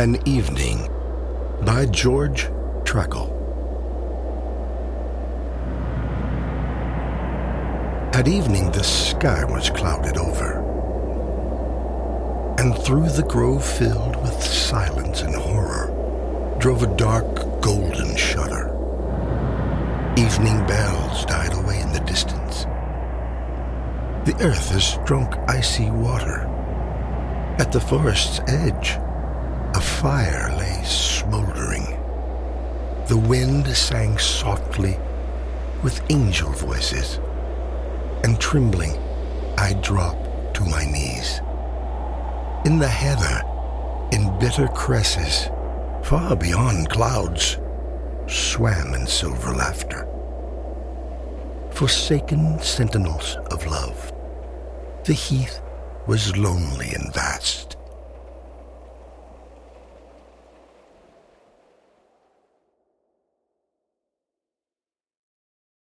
An Evening by George Trakl. At evening the sky was clouded over, and through the grove filled with silence and horror drove a dark golden shudder. Evening bells died away in the distance. The earth has drunk icy water. At the forest's edge, a fire lay smoldering. The wind sang softly with angel voices, and trembling, I dropped to my knees. In the heather, in bitter cresses, far beyond clouds, swam in silver laughter forsaken sentinels of love. The heath was lonely and vast.